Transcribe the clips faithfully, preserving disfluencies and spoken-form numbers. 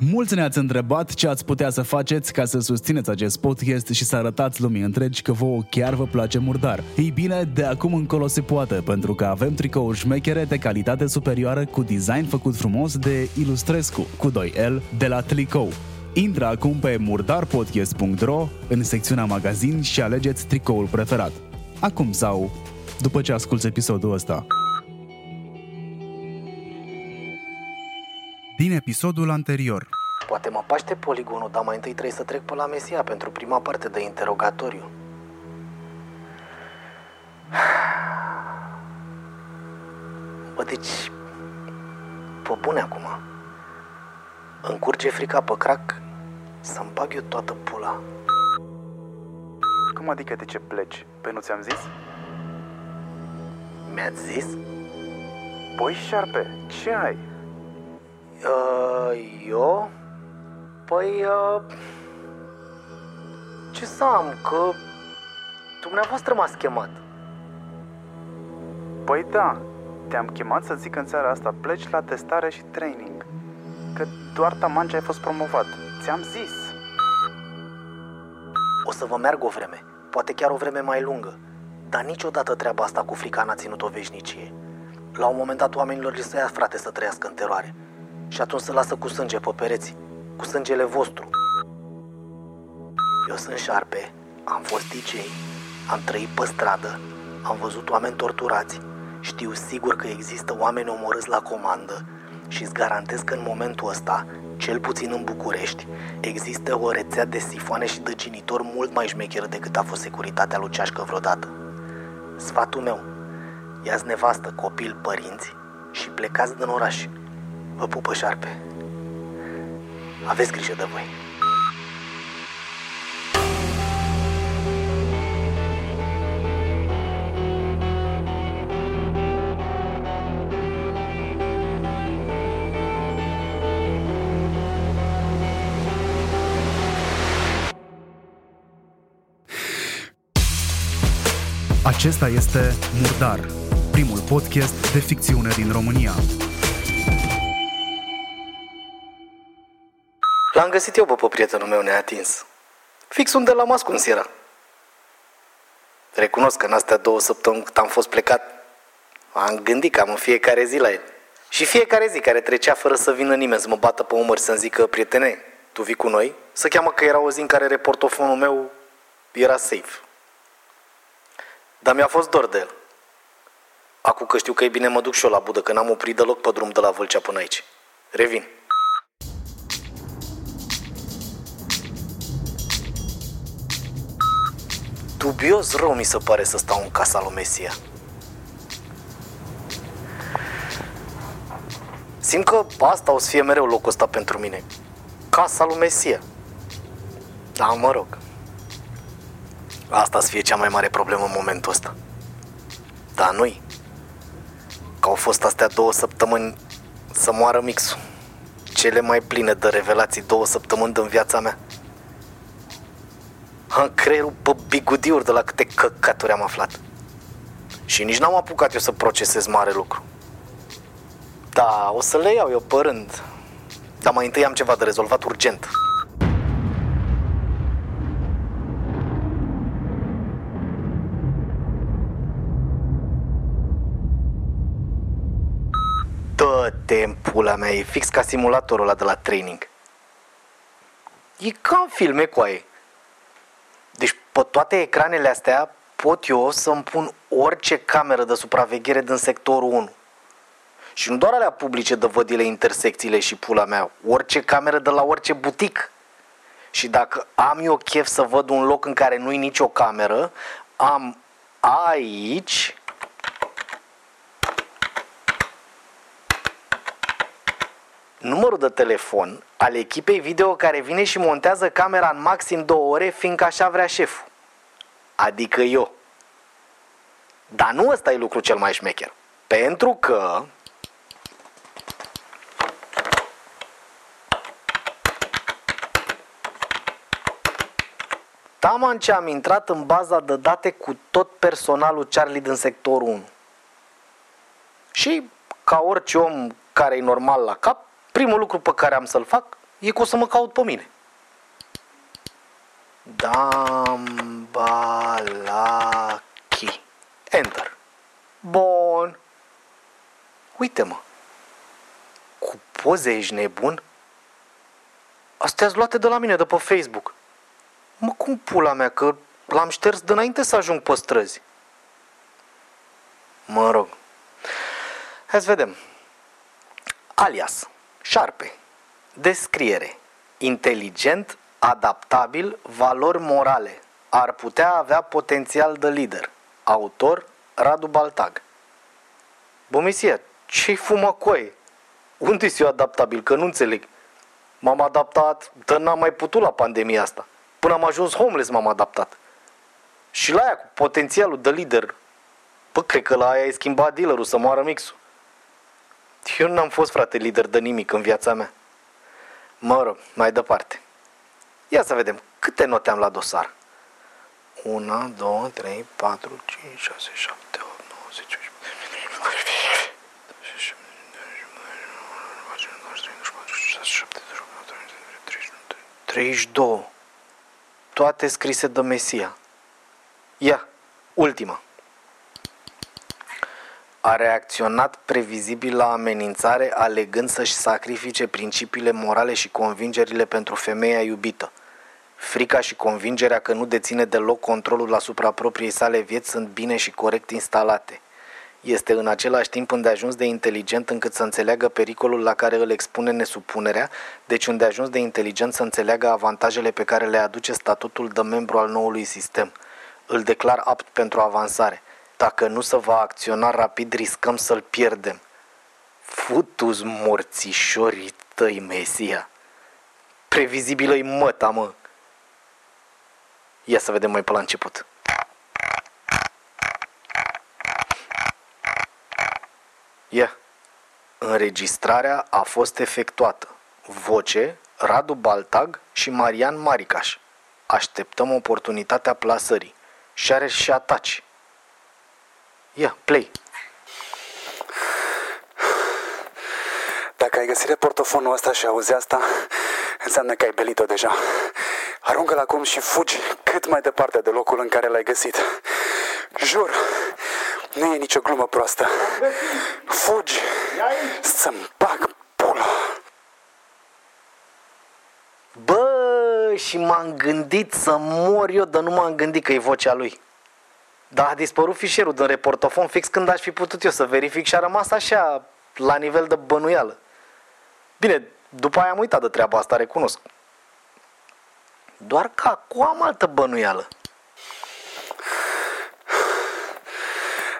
Mulți ne-ați întrebat ce ați putea să faceți ca să susțineți acest podcast și să arătați lumii întregi că vouă chiar vă place Murdar. Ei bine, de acum încolo se poate, pentru că avem tricouri șmechere de calitate superioară cu design făcut frumos de Ilustrescu, cu doi L, de la Tlicou. Intră acum pe murdar podcast punct ro în secțiunea magazin și alegeți tricoul preferat. Acum sau după ce asculți episodul ăsta. Din episodul anterior. Poate mă paște poligonul, dar mai întâi trebuie să trec pe la Mesia pentru prima parte de interogatoriu. Bă, deci, pe bune acum, îmi curge frica pe crac să-mi bag eu toată pula. Cum adică de ce pleci? Păi nu ți-am zis? Mi-ați zis? Păi, Șarpe, ce ai? Uh, eu? Păi, uh, ce să am, că dumneavoastră m-ați chemat. Păi da, te-am chemat să zic în seara asta pleci la testare și training, că doar taman ce ai fost promovat, ți-am zis. O să vă meargă o vreme, poate chiar o vreme mai lungă, dar niciodată treaba asta cu frica n-a ținut o veșnicie. La un moment dat oamenilor li se ia, frate, să trăiască în teroare. Și atunci se lasă cu sânge pe pereți, cu sângele vostru. Eu sunt Șarpe, am fost D J, am trăit pe stradă, am văzut oameni torturați, știu sigur că există oameni omorâți la comandă și îți garantez că în momentul ăsta, cel puțin în București, există o rețea de sifoane și dăginitori mult mai șmecheră decât a fost securitatea lui Ceașcă vreodată. Sfatul meu, ia-ți nevastă, copil, părinți și plecați din oraș. Vă pupă Șarpe. Aveți grijă de voi. Acesta este Murdar, primul podcast de ficțiune din România. L-am găsit eu, bă, pe prietenul meu neatins. Fix unde l-am ascuns era. Recunosc că în astea două săptămâni cât am fost plecat, am gândit cam în fiecare zi la el. Și fiecare zi care trecea fără să vină nimeni să mă bată pe umăr să-mi zică, prietene, tu vii cu noi? Să cheamă că era o zi în care reportofonul meu era safe. Dar mi-a fost dor de el. Acum că știu că e bine, mă duc și eu la budă, că n-am oprit deloc pe drum de la Vâlcea până aici. Revin. Dubios rău mi se pare să stau în casa lui Mesia. Simt că asta o să fie mereu locul ăsta pentru mine. Casa lui Mesia. Da, mă rog. Asta o să fie cea mai mare problemă în momentul ăsta. Dar nu-i. Că au fost astea două săptămâni să moară mixul. Cele mai pline de revelații două săptămâni din viața mea. Am creierul pe bigudiuri de la câte căcaturi am aflat. Și nici n-am apucat eu să procesez mare lucru. Da, o să le iau eu pe rând. Dar mai întâi am ceva de rezolvat urgent. Dă-te în pula mea, e fix ca simulatorul ăla de la training. E ca în filme cu aia. Deci pe toate ecranele astea pot eu să-mi pun orice cameră de supraveghere din sectorul unu. Și nu doar alea publice de vădile, intersecțiile și pula mea, orice cameră de la orice butic. Și dacă am eu chef să văd un loc în care nu-i nicio cameră, am aici numărul de telefon al echipei video care vine și montează camera în maxim două ore, fiindcă așa vrea șeful. Adică eu. Dar nu ăsta e lucru cel mai șmecher. Pentru că taman ce am intrat în baza de date cu tot personalul Charlie din sectorul unu. Și ca orice om care e normal la cap, primul lucru pe care am să-l fac e că o să mă caut pe mine. Dambalachi. Enter. Bun. Uite-mă. Cu poze ești nebun? Astea-s luate de la mine, de pe Facebook. Mă, cum pula mea, că l-am șters de înainte să ajung pe străzi. Mă rog. Hai să vedem. Alias. Șarpe. Descriere. Inteligent, adaptabil, valori morale. Ar putea avea potențial de lider. Autor Radu Baltag. Bă, misia, ce-i fumăcoie? Unde-i eu adaptabil? Că nu înțeleg. M-am adaptat, dar n-am mai putut la pandemia asta. Până am ajuns homeless m-am adaptat. Și la aia cu potențialul de lider, bă, cred că la aia e schimbat dealerul să moară mixul. Eu n-am fost, frate, lider de nimic în viața mea. Mă rog, mai departe. Ia să vedem câte note am la dosar. unu, doi, trei, patru, cinci, șase, șapte, opt, nouă, zece, unsprezece. treizeci și doi. Toate scrise de Mesia. Ia, ultima. A reacționat previzibil la amenințare, alegând să-și sacrifice principiile morale și convingerile pentru femeia iubită. Frica și convingerea că nu deține deloc controlul asupra propriei sale vieți sunt bine și corect instalate. Este în același timp îndeajuns de inteligent încât să înțeleagă pericolul la care îl expune nesupunerea, deci îndeajuns de inteligent să înțeleagă avantajele pe care le aduce statutul de membru al noului sistem. Îl declar apt pentru avansare. Dacă nu se va acționa rapid, riscăm să-l pierdem. Futu-s morțișorii tăi, Mesia! Previzibilă-i măta, mă! Ia să vedem mai pe la început. Ia. Înregistrarea a fost efectuată. Voce, Radu Baltag și Marian Maricaș. Așteptăm oportunitatea plasării. Share și ataci. Ia, play. Dacă ai găsit portofonul ăsta și auzi asta, înseamnă că ai belit-o deja. Aruncă-l acum și fugi cât mai departe de locul în care l-ai găsit. Jur, nu e nicio glumă proastă. Fugi să-mi bag pula. Bă, și m-am gândit să mor eu, dar nu m-am gândit că e vocea lui. Dar a dispărut fișierul din reportofon fix când aș fi putut eu să verific și a rămas așa, la nivel de bănuială. Bine, după aia am uitat de treaba asta, recunosc. Doar că acum am altă bănuială.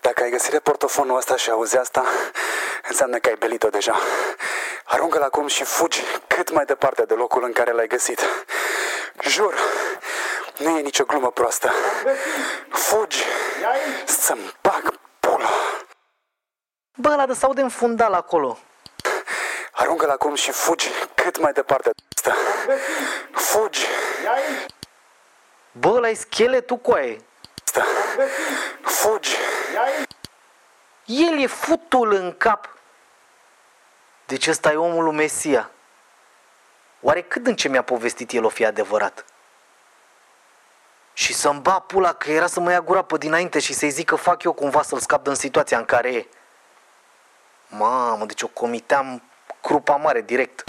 Dacă ai găsit portofonul ăsta și auzi asta, înseamnă că ai belit-o deja. Aruncă-l acum și fugi cât mai departe de locul în care l-ai găsit. Jur, nu e nicio glumă proastă. Fugi să-mi bag pula. Bă, ăla de s-aude în fundal acolo. Aruncă-l acum și fugi cât mai departe. Fugi. Bă, ăla-i scheletul coaie. Fugi. El e futul în cap. Deci ăsta e omul lui Mesia. Oare cât în ce mi-a povestit el o fi adevărat? Și să-mi ba pula că era să mă ia gura pe dinainte și să-i zic că fac eu cumva să-l scap din situația în care e. Mamă, deci o comiteam crupa mare direct.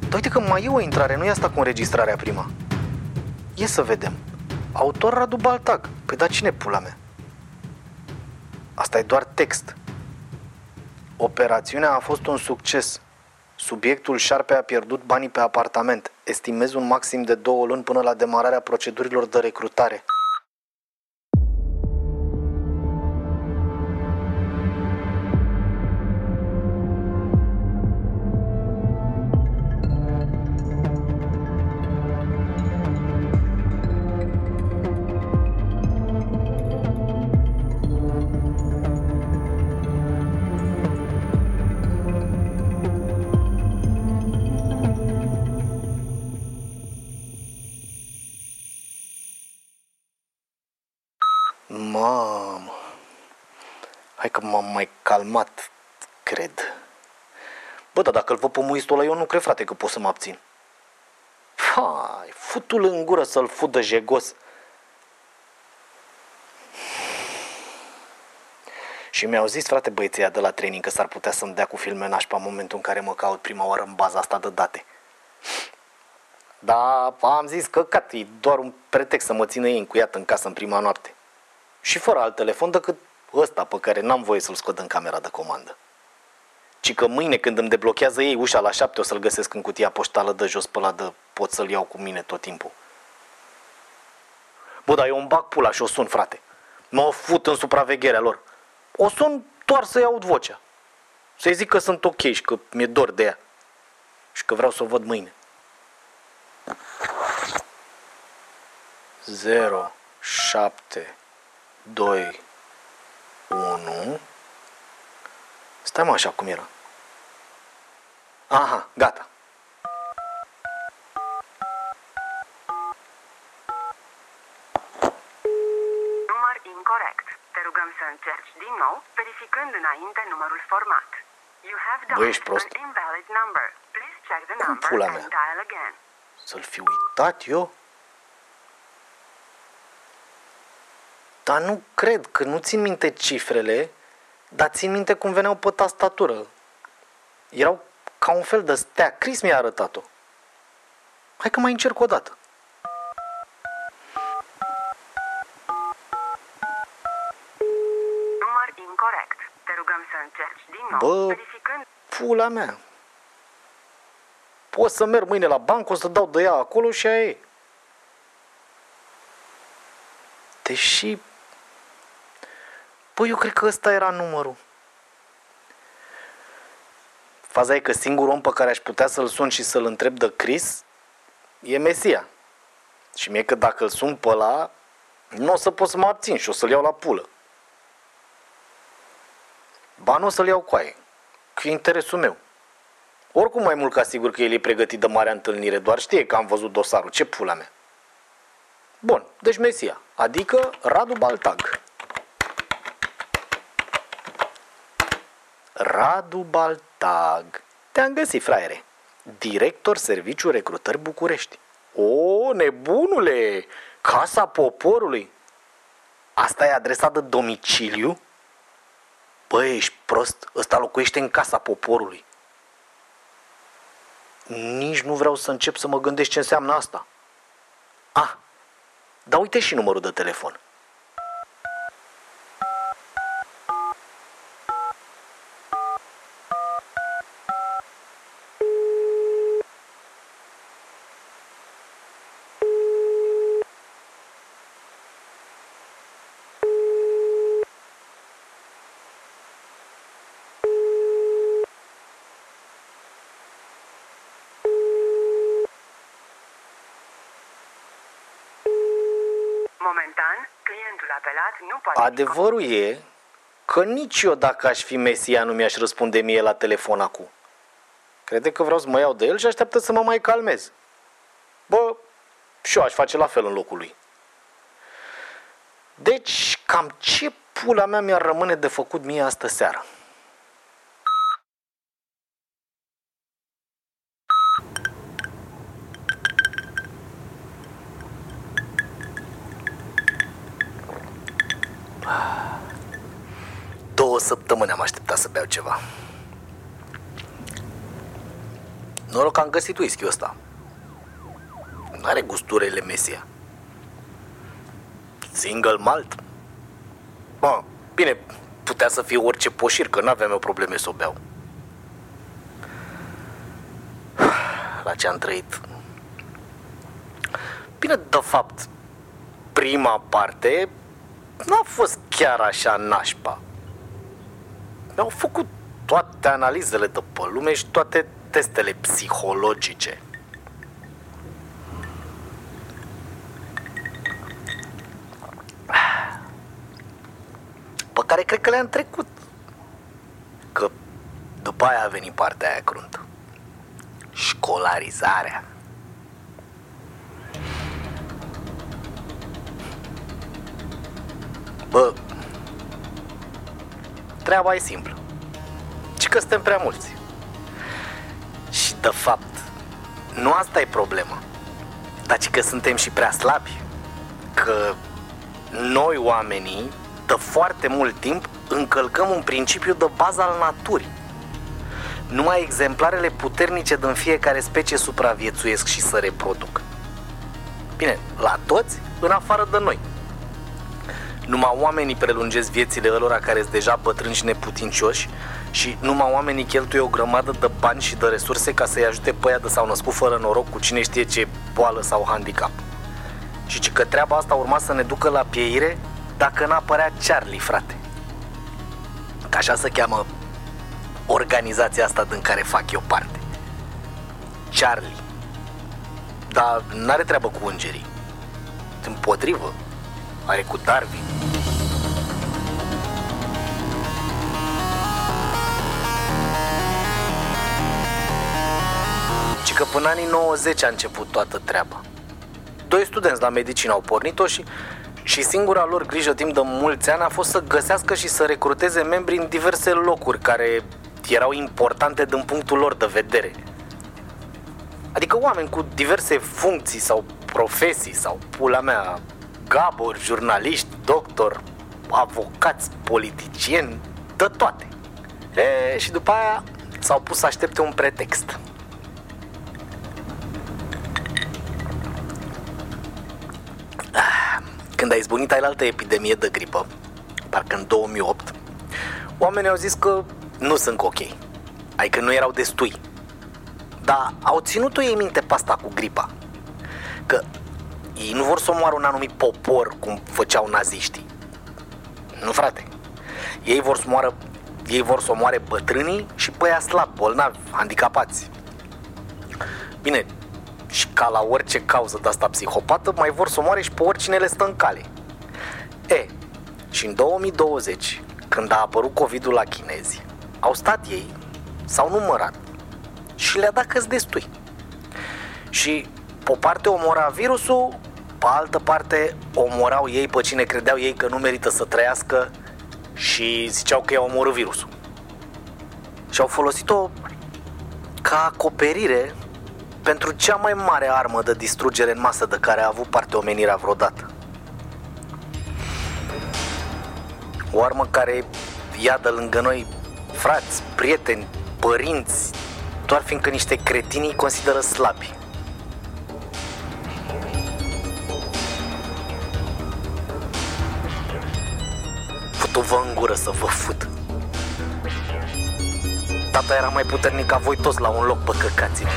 Dar uite că mai e o intrare, nu e asta cu înregistrarea prima. Ia să vedem. Autor Radu Baltag. Păi da, cine pula mea? Asta e doar text. Operațiunea a fost un succes. Subiectul Șarpe a pierdut banii pe apartament. Estimez un maxim de două luni până la demararea procedurilor de recrutare. Mamă, hai că m-am mai calmat, cred. Bă, dar dacă îl văd pe muistul ăla, eu nu cred, frate, că pot să mă abțin. Hai, fut-l în gură să-l fut de jegos. Și mi-au zis, frate, băieții de la training că s-ar putea să-mi dea cu filme nașpa în momentul în care mă caut prima oară în baza asta de date. Dar am zis că cat, e doar un pretext să mă țină ei încuiat în casă în prima noapte. Și fără alt telefon decât ăsta pe care n-am voie să-l scot în camera de comandă. Ci că mâine când îmi deblochează ei ușa la șapte o să-l găsesc în cutia poștală de jos pe la de pot să-l iau cu mine tot timpul. Bă, dar eu îmi bag pula și o sun, frate. Mă fut în supravegherea lor. O sun doar să-i aud vocea. Să-i zic că sunt ok și că mi-e dor de ea. Și că vreau să o văd mâine. zero șapte doi unu Stai mă așa cum era. Aha, gata. Număr incorect. Te rugăm să încerci din nou, verificând înainte numărul format. You have dialed an invalid number. Please check the number and dial again. Să-l fi uitat eu? Dar nu cred că nu țin minte cifrele, dar țin minte cum veneau pe tastatură. Erau ca un fel de stea. Chris mi-a arătat-o. Hai că mai încerc o dată. Număr incorect. Te rugăm să încerci din nou. Bă, verificând... pula mea. Pot să merg mâine la bancă, o să dau de ea acolo și aia e. Deși... Păi eu cred că ăsta era numărul. Faza e că singurul om pe care aș putea să-l sun și să-l întreb de Chris e Mesia. Și mie că dacă îl sun pe ăla, nu o să pot să mă abțin și o să-l iau la pulă. Ba nu o să-l iau coaie, că e interesul meu. Oricum mai mult ca sigur că el e pregătit de marea întâlnire, doar știe că am văzut dosarul, ce pula mea. Bun, deci Mesia, adică Radu Baltag. Radu Baltag. Te-am găsit, fraiere. Director Serviciu Recrutări București. O, nebunule! Casa Poporului. Asta e adresa de domiciliu? Băi, ești prost. Ăsta locuiește în Casa Poporului. Nici nu vreau să încep să mă gândesc ce înseamnă asta. Ah, dar uite și numărul de telefon. Adevărul e că nici eu dacă aș fi Mesia nu mi-aș răspunde mie la telefon acum. Crede că vreau să mă iau de el și așteaptă să mă mai calmez. Bă, și eu aș face la fel în locul lui. Deci, cam ce pula mea mi-ar rămâne de făcut mie astă seară? Două săptămâni am așteptat să beau ceva. Noroc că am găsit whisky-ul ăsta. Nu are gusturele Mesia. Single malt. Bă, bine, putea să fie orice poșir, că n-aveam eu probleme să o beau. La ce am trăit. Bine, de fapt, prima parte n-a fost chiar așa nașpa. Mi-au făcut toate analizele de pe lume și toate testele psihologice. Pe care cred că le-am trecut. Că după aia a venit partea aia cruntă. Școlarizarea. Bă, treaba e simplă. Ci că suntem prea mulți. de fapt, nu asta e problema, dar ci că suntem și prea slabi, că noi oamenii de foarte mult timp încălcăm un principiu de bază al naturii. Numai exemplarele puternice din fiecare specie supraviețuiesc și se reproduc. Bine, la toți, în afară de noi. Numai oamenii prelungesc viețile ălora care sunt deja bătrâni și neputincioși și numai oamenii cheltuie o grămadă de bani și de resurse ca să-i ajute pe aia de s-au născut fără noroc cu cine știe ce boală sau handicap. Și ci că treaba asta urma să ne ducă la pieire dacă n-apărea Charlie, frate. Că așa se cheamă organizația asta din care fac eu parte. Charlie. Dar n-are treabă cu îngerii. Împotrivă, are cu Darwin. Ci că până anii nouăzeci a început toată treaba. Doi studenți la medicină au pornit-o și, și singura lor grijă timp de mulți ani a fost să găsească și să recruteze membri în diverse locuri care erau importante din punctul lor de vedere. Adică oameni cu diverse funcții sau profesii sau, pula mea, gabori, jurnaliști, doctori, avocați, politicieni, de toate. E, și după aia s-au pus să aștepte un pretext. Când a izbunit ailaltă epidemie de gripă, parcă în două mii opt, oamenii au zis că nu sunt ok, adică nu erau destui. Dar au ținut-o ei minte pe asta cu gripa, că ei nu vor să omoară un anumit popor cum făceau naziștii. Nu, frate, ei vor să omoară, ei vor să omoare bătrânii și pe aia slabi, bolnavi, handicapați. Bine, și ca la orice cauză de asta psihopată, mai vor să omoare și pe oricine le stă în cale. E, și în două mii douăzeci, când a apărut COVID-ul la chinezi, au stat ei, s-au numărat și le-a dat că-s destui. Și pe o parte omora virusul, pe altă parte omorau ei pe cine credeau ei că nu merită să trăiască și ziceau că i-a omorât virusul. Și au folosit-o ca acoperire pentru cea mai mare armă de distrugere în masă de care a avut parte omenirea vreodată. O armă care ia de lângă noi frați, prieteni, părinți, doar fiindcă niște cretinii consideră slabi. Fut-o-vă în gură să vă fut. Tata era mai puternic ca voi toți la un loc, pe căcați-vă.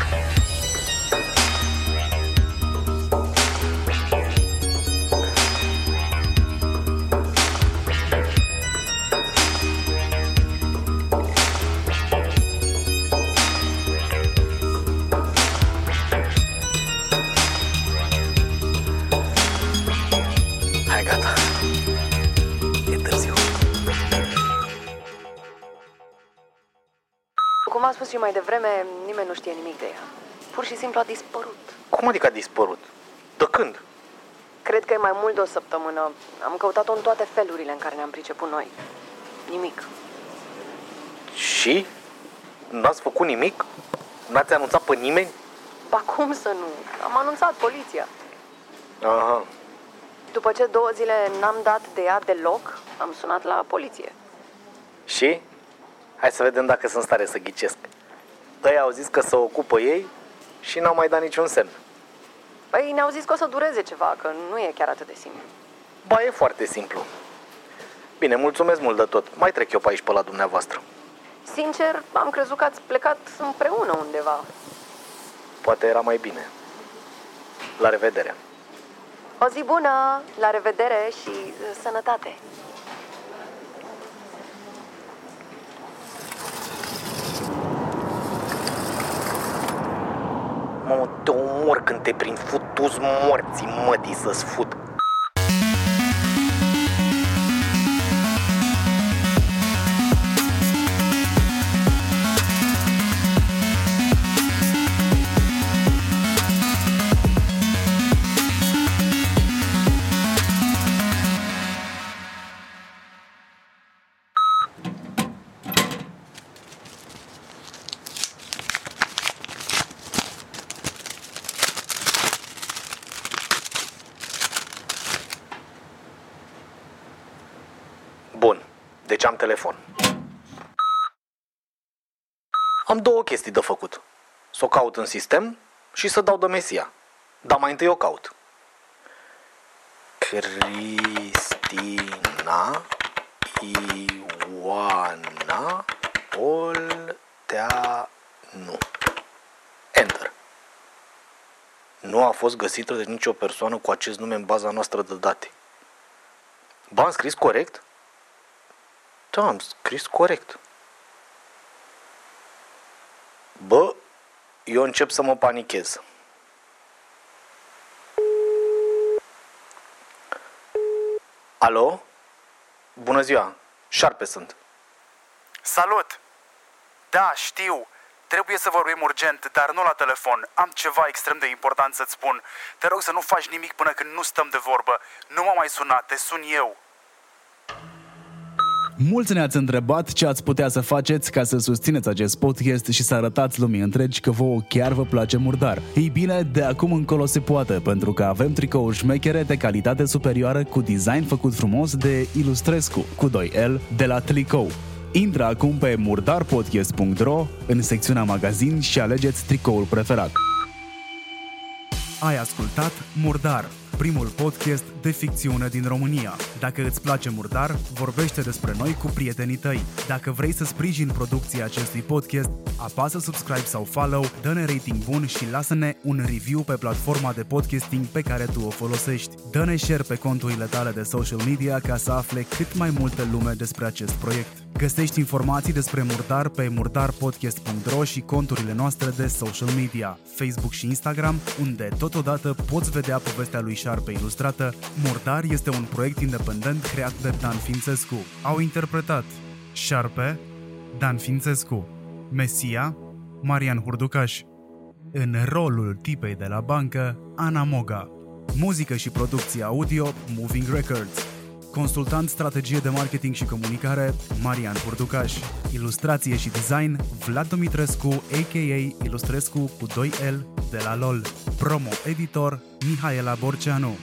Și mai devreme nimeni nu știe nimic de ea. Pur și simplu a dispărut. Cum adică a dispărut? De când? Cred că e mai mult de o săptămână. Am căutat-o în toate felurile în care ne-am priceput noi. Nimic. Și? N-ați făcut nimic? N-ați anunțat pe nimeni? Ba cum să nu? Am anunțat poliția. Aha. După ce două zile n-am dat de ea deloc, am sunat la poliție. Și? Hai să vedem dacă sunt stare să ghicesc. Ăia au zis că se ocupă ei și n-au mai dat niciun semn. Păi ne-au zis că o să dureze ceva, că nu e chiar atât de simplu. Ba, e foarte simplu. Bine, mulțumesc mult de tot. Mai trec eu pe aici pe la dumneavoastră. Sincer, am crezut că ați plecat împreună undeva. Poate era mai bine. La revedere. O zi bună, la revedere și sănătate. Mă, te omor când te prind, fut-ți morții, mătii, să-ți fut. deci am telefon. Am două chestii de făcut. Să o caut în sistem și să dau de Mesia. Dar mai întâi o caut. Cristina Ioana Polteanu. Enter. Nu a fost găsită de nicio persoană cu acest nume în baza noastră de date. Ba, am scris corect? Da, am scris corect. Bă, eu încep să mă panichez. Alo? Bună ziua, Șarpe sunt. Salut! Da, știu, trebuie să vorbim urgent, dar nu la telefon. Am ceva extrem de important să-ți spun. Te rog să nu faci nimic până când nu stăm de vorbă. Nu m-a mai sunat, te sun eu. Mulți ne-ați întrebat ce ați putea să faceți ca să susțineți acest podcast și să arătați lumii întregi că vouă chiar vă place Murdar. Ei bine, de acum încolo se poate, pentru că avem tricouri șmechere de calitate superioară cu design făcut frumos de Ilustrescu, cu doi L, de la Tlicou. Intră acum pe murdar podcast punct ro, în secțiunea magazin și alegeți tricoul preferat. Ai ascultat Murdar, primul podcast de ficțiune din România. Dacă îți place Murdar, vorbește despre noi cu prietenii tăi. Dacă vrei să sprijini producția acestui podcast, apasă subscribe sau follow, dă-ne rating bun și lasă-ne un review pe platforma de podcasting pe care tu o folosești. Dă-ne share pe conturile tale de social media ca să afle cât mai multă lume despre acest proiect. Găsești informații despre Murdar pe murdar podcast punct ro și conturile noastre de social media, Facebook și Instagram, unde totodată poți vedea povestea lui Șarpe ilustrată. Murdar este un proiect independent creat de Dan Fincescu. Au interpretat Șarpe, Dan Fincescu, Mesia, Marian Hurducaș. În rolul tipei de la bancă, Ana Moga. Muzică și producție audio, Moving Records. Consultant strategie de marketing și comunicare, Marian Hurducaș. Ilustrație și design, Vlad Dumitrescu, a k a. Ilustrescu cu doi L, de la LOL. Promo editor, Mihaela Borceanu.